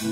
Hi,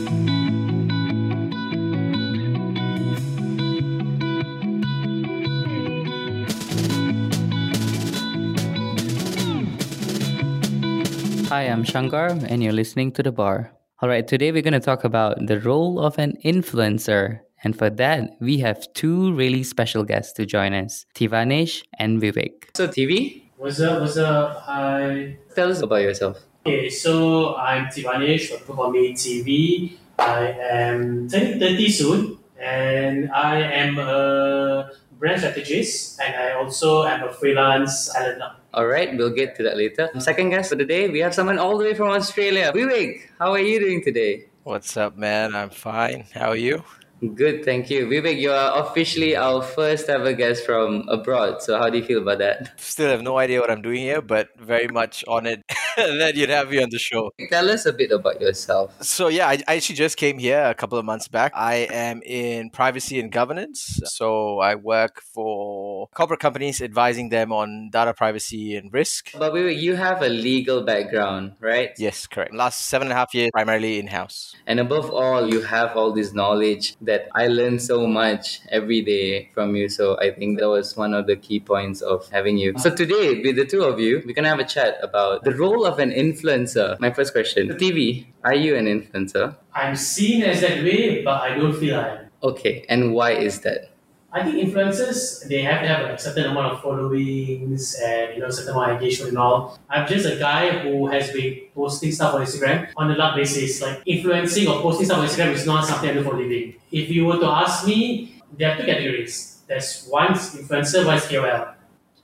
I'm Shankar and you're listening to The Bar. Alright, today we're going to talk about the role of an influencer. And for that, we have two really special guests to join us, Thevanesh and Vivek. So, TV? What's up? Hi. Tell us about yourself. Okay, so I'm Thevanesh, or people call me TV. I am turning 30 soon and I am a brand strategist and I also am a freelance talent now. Alright, we'll get to that later. Second guest for the day, we have someone all the way from Australia. Vivek, how are you doing today? What's up, man? I'm fine. How are you? Good, thank you. Vivek, you are officially our first ever guest from abroad. So how do you feel about that? Still have no idea what I'm doing here, but very much honored that you'd have me on the show. Tell us a bit about yourself. So yeah, I actually just came here a couple of months back. I am in privacy and governance. So I work for corporate companies, advising them on data privacy and risk. But Vivek, you have a legal background, right? Yes, correct. Last 7.5 years, primarily in-house. And above all, you have all this knowledge that I learn so much every day from you. So I think that was one of the key points of having you. So today, with the two of you, we're going to have a chat about the role of an influencer. My first question, TV, are you an influencer? I'm seen as that way, but I don't feel I am. Okay, and why is that? I think influencers, they have to have a certain amount of followings and, you know, certain amount of engagement and all. I'm just a guy who has been posting stuff on Instagram on a lot basis. Like, influencing or posting stuff on Instagram is not something I do for a living. If you were to ask me, there are two categories. There's one's influencer, one's KOL.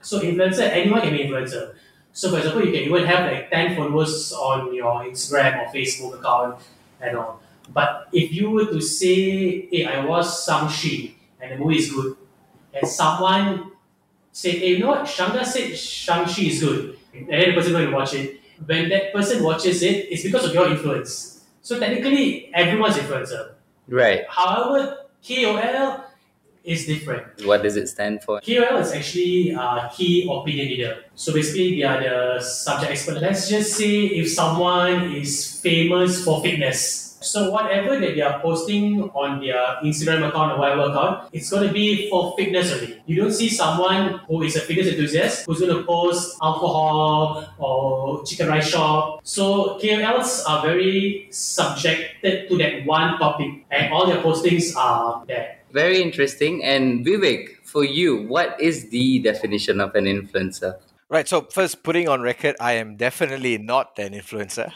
So influencer, anyone can be influencer. So for example, you can even have like 10 followers on your Instagram or Facebook account and all. But if you were to say, hey, I was Shang-Chi, and the movie is good, and someone said, hey, you know what, Shanga said Shang-Chi is good, and then the person going to watch it. When that person watches it, it's because of your influence. So technically, everyone's influencer. Right. However, KOL is different. What does it stand for? KOL is actually key opinion leader. So basically, they are the subject expert. Let's just say if someone is famous for fitness, so whatever that they are posting on their Instagram account or whatever account, it's going to be for fitness only. You don't see someone who is a fitness enthusiast who's going to post alcohol or chicken rice shop. So KOLs are very subjected to that one topic and all their postings are there. Very interesting. And Vivek, for you, what is the definition of an influencer? Right. So first, putting on record, I am definitely not an influencer.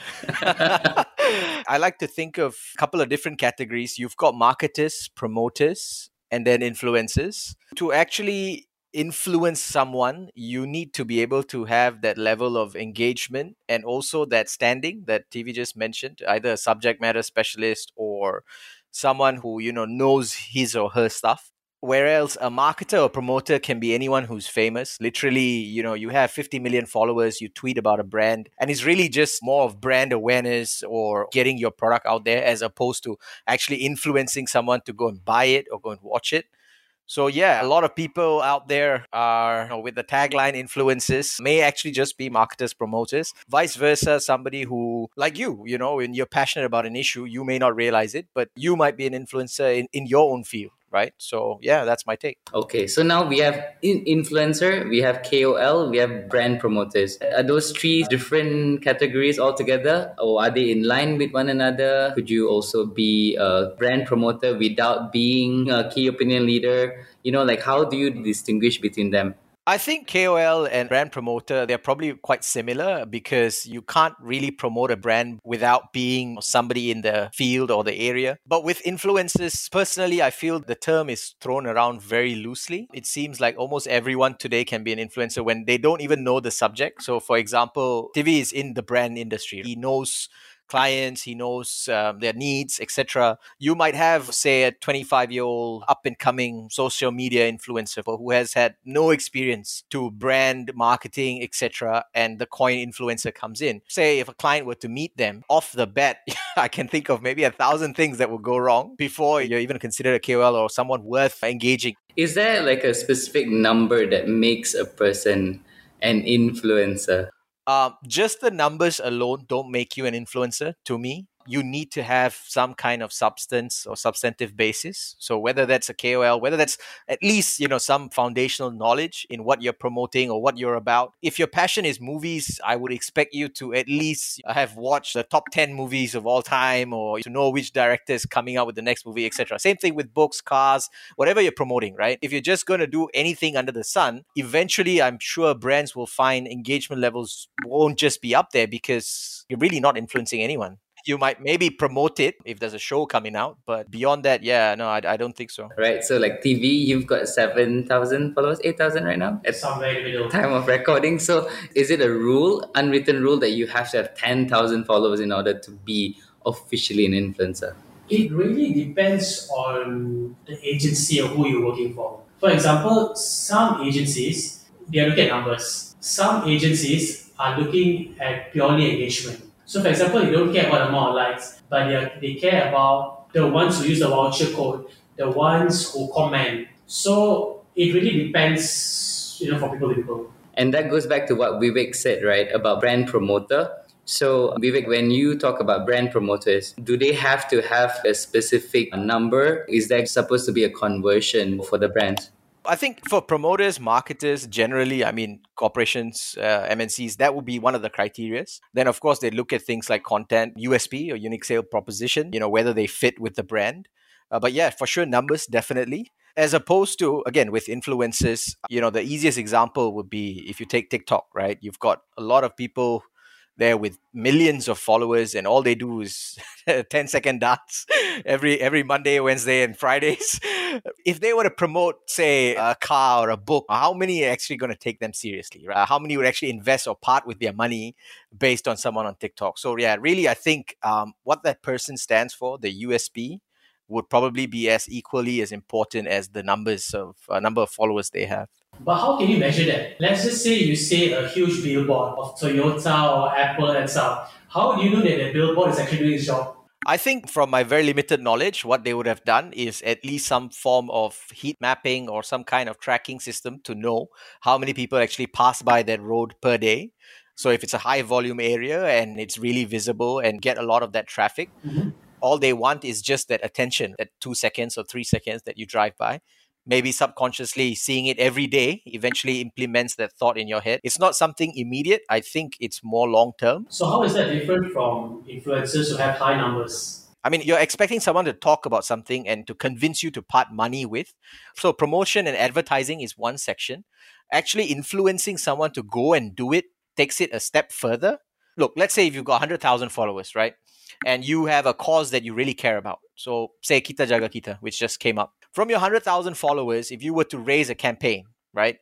I like to think of a couple of different categories. You've got marketers, promoters, and then influencers. To actually influence someone, you need to be able to have that level of engagement and also that standing that TV just mentioned, either a subject matter specialist or someone who, you know, knows his or her stuff. Whereas a marketer or promoter can be anyone who's famous. Literally, you know, you have 50 million followers, you tweet about a brand, and it's really just more of brand awareness or getting your product out there as opposed to actually influencing someone to go and buy it or go and watch it. So yeah, a lot of people out there are, you know, with the tagline influencers may actually just be marketers, promoters. Vice versa, somebody who, like you, you know, when you're passionate about an issue, you may not realize it, but you might be an influencer in your own field. Right? So yeah, that's my take. Okay. So now we have influencer, we have KOL, we have brand promoters. Are those three different categories altogether, or are they in line with one another? Could you also be a brand promoter without being a key opinion leader? You know, like how do you distinguish between them? I think KOL and brand promoter, they're probably quite similar because you can't really promote a brand without being somebody in the field or the area. But with influencers, personally, I feel the term is thrown around very loosely. It seems like almost everyone today can be an influencer when they don't even know the subject. So for example, TV is in the brand industry. He knows clients, he knows their needs, etc. You might have, say, a 25-year-old up-and-coming social media influencer who has had no experience to brand, marketing, etc. And the coin influencer comes in. Say, if a client were to meet them, off the bat, I can think of maybe 1,000 things that would go wrong before you're even considered a KOL or someone worth engaging. Is there like a specific number that makes a person an influencer? Just the numbers alone don't make you an influencer to me. you need to have some kind of substance or substantive basis. So whether that's a KOL, whether that's at least, you know, some foundational knowledge in what you're promoting or what you're about. If your passion is movies, I would expect you to at least have watched the top 10 movies of all time, or to know which director is coming out with the next movie, etc. Same thing with books, cars, whatever you're promoting, right? If you're just going to do anything under the sun, eventually I'm sure brands will find engagement levels won't just be up there because you're really not influencing anyone. You might maybe promote it if there's a show coming out, but beyond that, yeah, no, I don't think so. Right, so like TV, you've got 7,000 followers, 8,000 right now? At somewhere in the middle. Time of recording. So is it a rule, unwritten rule, that you have to have 10,000 followers in order to be officially an influencer? It really depends on the agency or who you're working for. For example, some agencies, they are looking at numbers. Some agencies are looking at purely engagement. So for example, they don't care about amount of likes, but they care about the ones who use the voucher code, the ones who comment. So it really depends, you know, from people to people. And that goes back to what Vivek said, right, about brand promoter. So Vivek, when you talk about brand promoters, do they have to have a specific number? Is there supposed to be a conversion for the brand? I think for promoters, marketers, generally, I mean, corporations, MNCs, that would be one of the criteria. Then, of course, they look at things like content, USP or unique sale proposition, you know, whether they fit with the brand. But yeah, for sure, numbers, definitely. As opposed to, again, with influencers, you know, the easiest example would be if you take TikTok, right? You've got a lot of people there with millions of followers, and all they do is 10-second dance every Monday, Wednesday, and Fridays. If they were to promote, say, a car or a book, how many are actually going to take them seriously, right? How many would actually invest or part with their money based on someone on TikTok? So yeah, really, I think what that person stands for, the USP, would probably be as equally as important as the number of followers they have. But how can you measure that? Let's just say you say a huge billboard of Toyota or Apple and stuff. How do you know that the billboard is actually doing its job? I think from my very limited knowledge, what they would have done is at least some form of heat mapping or some kind of tracking system to know how many people actually pass by that road per day. So if it's a high volume area and it's really visible and get a lot of that traffic, mm-hmm. all they want is just that attention, that 2 seconds or 3 seconds that you drive by. Maybe subconsciously seeing it every day eventually implements that thought in your head. It's not something immediate. I think it's more long-term. So how is that different from influencers who have high numbers? I mean, you're expecting someone to talk about something and to convince you to part money with. So promotion and advertising is one section. Actually influencing someone to go and do it takes it a step further. Look, let's say if you've got 100,000 followers, right? And you have a cause that you really care about. So say Kita Jaga Kita, which just came up. From your 100,000 followers, if you were to raise a campaign, right?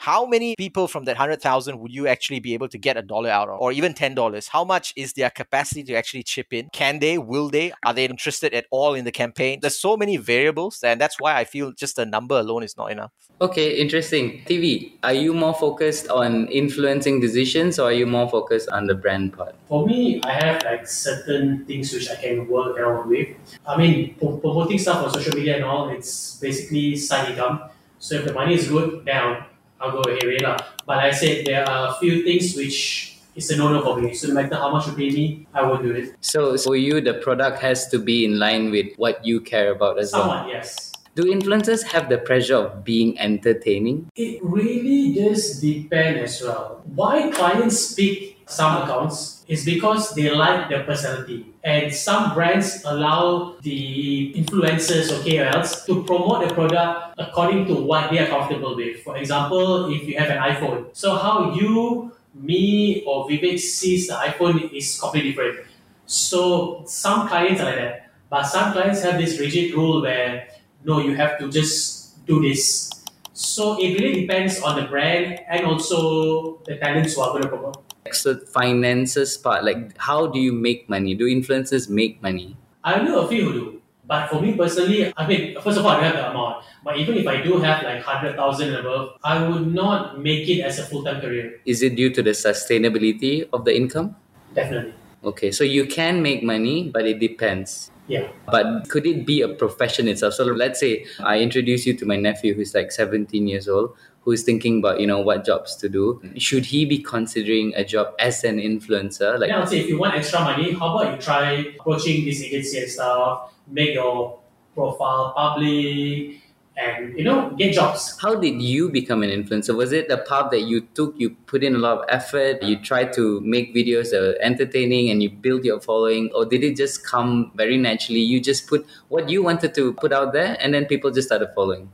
How many people from that 100,000 would you actually be able to get $1 out of, or even $10? How much is their capacity to actually chip in? Can they? Will they? Are they interested at all in the campaign? There's so many variables, and that's why I feel just the number alone is not enough. Okay, interesting. TV, are you more focused on influencing decisions, or are you more focused on the brand part? For me, I have like certain things which I can work around with. I mean, promoting stuff on social media and all, it's basically side income. So if the money is good, then I'll go ahead with it. But I said there are a few things which is a no-no for me. So no matter how much you pay me, I won't do it. So for you, the product has to be in line with what you care about as well. Someone, yes. Do influencers have the pressure of being entertaining? It really does depend as well. Why clients pick some accounts is because they like their personality. And some brands allow the influencers or KOLs to promote the product according to what they are comfortable with. For example, if you have an iPhone. So how you, me or Vivek sees the iPhone is completely different. So some clients are like that. But some clients have this rigid rule where no, you have to just do this. So it really depends on the brand and also the talents who are going to promote. So finances part, like how do you make money? Do influencers make money? I know a few who do. But for me personally, I mean, first of all, I don't have the amount. But even if I do have like 100,000 and above, I would not make it as a full-time career. Is it due to the sustainability of the income? Definitely. Okay, so you can make money, but it depends. Yeah. But could it be a profession itself? So let's say I introduce you to my nephew who's like 17 years old, who's thinking about, you know, what jobs to do. Should he be considering a job as an influencer? Like, yeah, I would say if you want extra money, how about you try approaching this agency and stuff, make your profile public, and, you know, get jobs. How did you become an influencer? Was it a path that you took, you put in a lot of effort, you tried to make videos that were entertaining and you built your following? Or did it just come very naturally? You just put what you wanted to put out there and then people just started following?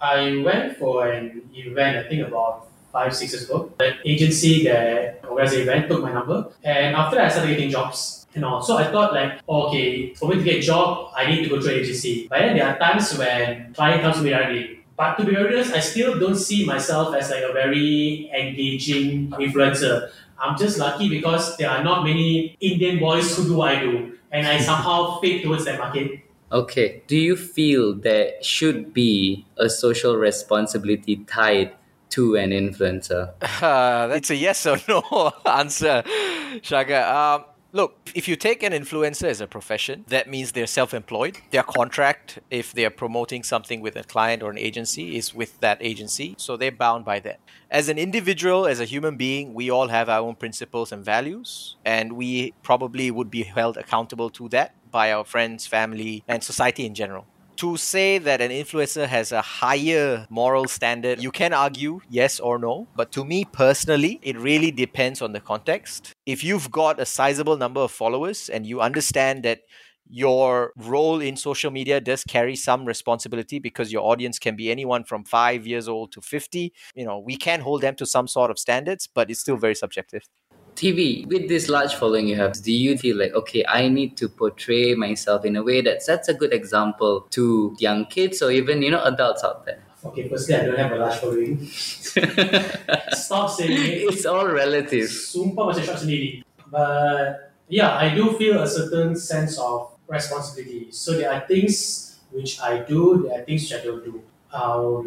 I went for an event, I think about 5-6 years ago. An agency that organized the event took my number. And after that, I started getting jobs. And also, I thought like, okay, for me to get a job, I need to go to an agency. But then there are times when client comes to me directly. But to be honest, I still don't see myself as like a very engaging influencer. I'm just lucky because there are not many Indian boys who do what I do. And I somehow fit towards that market. Okay. Do you feel there should be a social responsibility tied to an influencer? That's a yes or no answer, Shaga. Look, if you take an influencer as a profession, that means they're self-employed. Their contract, if they're promoting something with a client or an agency, is with that agency. So they're bound by that. As an individual, as a human being, we all have our own principles and values, and we probably would be held accountable to that by our friends, family, and society in general. To say that an influencer has a higher moral standard, you can argue yes or no. But to me personally, it really depends on the context. If you've got a sizable number of followers and you understand that your role in social media does carry some responsibility because your audience can be anyone from 5 years old to 50, you know, we can hold them to some sort of standards, but it's still very subjective. TV, with this large following you have, do you feel like, okay, I need to portray myself in a way that sets a good example to young kids or even, you know, adults out there? Okay, firstly, I don't have a large following. Stop saying it. It's all relative. Sumpah macam shot sendiri. But yeah, I do feel a certain sense of responsibility. So there are things which I do, there are things which I don't do.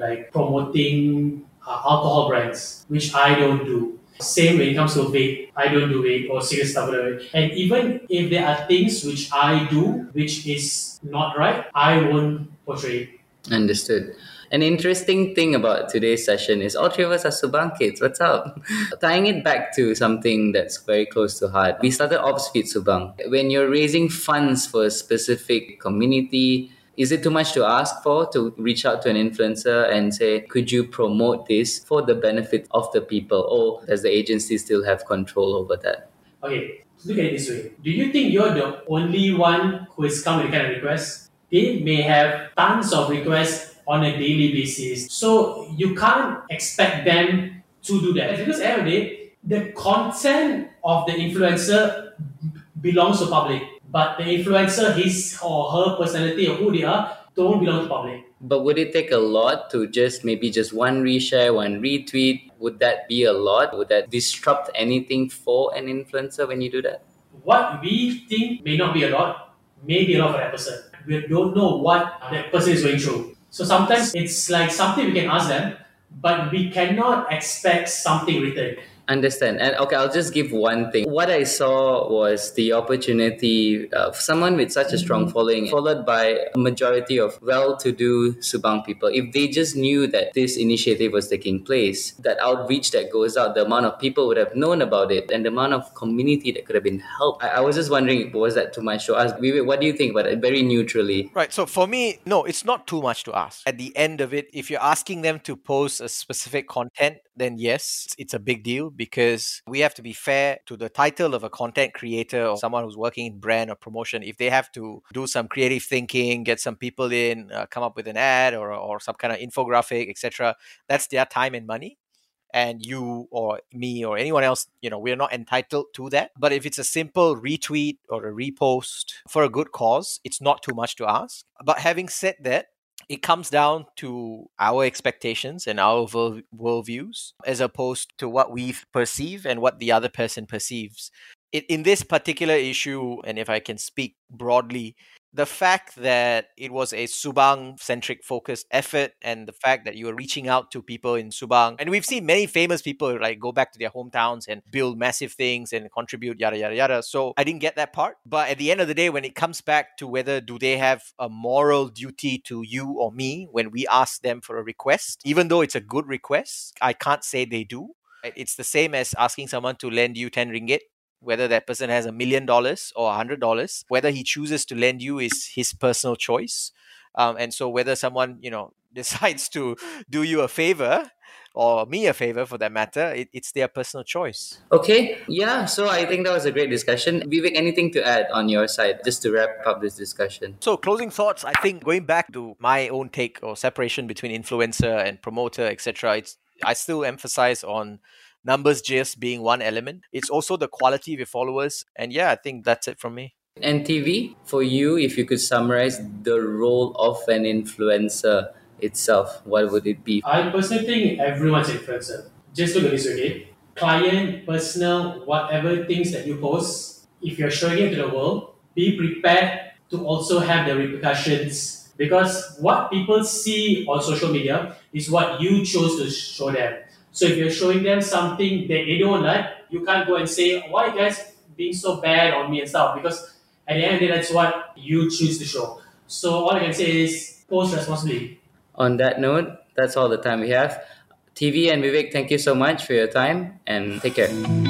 Like promoting alcohol brands, which I don't do. Same when it comes to vape, I don't do vape or serious stuff like that. And even if there are things which I do, which is not right, I won't portray. Understood. An interesting thing about today's session is all three of us are Subang kids. What's up? Tying it back to something that's very close to heart. We started Offspeed Subang. When you're raising funds for a specific community, is it too much to ask for to reach out to an influencer and say, could you promote this for the benefit of the people? Or does the agency still have control over that? Okay, look at it this way. Do you think you're the only one who has come with a kind of request? They may have tons of requests on a daily basis. So you can't expect them to do that. Because every day, the content of the influencer belongs to public. But the influencer, his or her personality or who they are, don't belong to public. But would it take a lot to just maybe just one reshare, one retweet? Would that be a lot? Would that disrupt anything for an influencer when you do that? What we think may not be a lot, may be a lot for that person. We don't know what that person is going through. So sometimes it's like something we can ask them, but we cannot expect something written. Understand. And okay, I'll just give one thing. What I saw was the opportunity of someone with such a strong following, followed by a majority of well-to-do Subang people. If they just knew that this initiative was taking place, that outreach that goes out, the amount of people would have known about it and the amount of community that could have been helped. I was just wondering, was that too much to ask? Vivek, what do you think about it? Very neutrally. Right. So for me, no, it's not too much to ask. At the end of it, if you're asking them to post a specific content, then yes, it's a big deal because we have to be fair to the title of a content creator or someone who's working in brand or promotion. If they have to do some creative thinking, get some people in, come up with an ad or some kind of infographic, etc., that's their time and money. And you or me or anyone else, you know, we're not entitled to that. But if it's a simple retweet or a repost for a good cause, it's not too much to ask. But having said that, it comes down to our expectations and our worldviews as opposed to what we perceive and what the other person perceives. In this particular issue, and if I can speak broadly, the fact that it was a Subang-centric focused effort and the fact that you were reaching out to people in Subang. And we've seen many famous people like go back to their hometowns and build massive things and contribute, yada, yada, yada. So I didn't get that part. But at the end of the day, when it comes back to whether do they have a moral duty to you or me when we ask them for a request, even though it's a good request, I can't say they do. It's the same as asking someone to lend you 10 ringgit. Whether that person has $1 million or $100, whether he chooses to lend you is his personal choice. And so whether someone, decides to do you a favor or me a favor for that matter, it's their personal choice. Okay. Yeah. So I think that was a great discussion. Vivek, anything to add on your side just to wrap up this discussion? So closing thoughts, I think going back to my own take or separation between influencer and promoter, etc., I still emphasize on numbers just being one element. It's also the quality of your followers. And yeah, I think that's it from me. And TV, for you, if you could summarize the role of an influencer itself, what would it be? I personally think everyone's influencer. Just look at this, okay? Client, personal, whatever things that you post, if you're showing it to the world, be prepared to also have the repercussions, because what people see on social media is what you chose to show them. So if you're showing them something that they don't like, you can't go and say, why are you guys being so bad on me and stuff? Because at the end of the day, that's what you choose to show. So all I can say is post responsibly. On that note, that's all the time we have. TV and Vivek, thank you so much for your time and take care.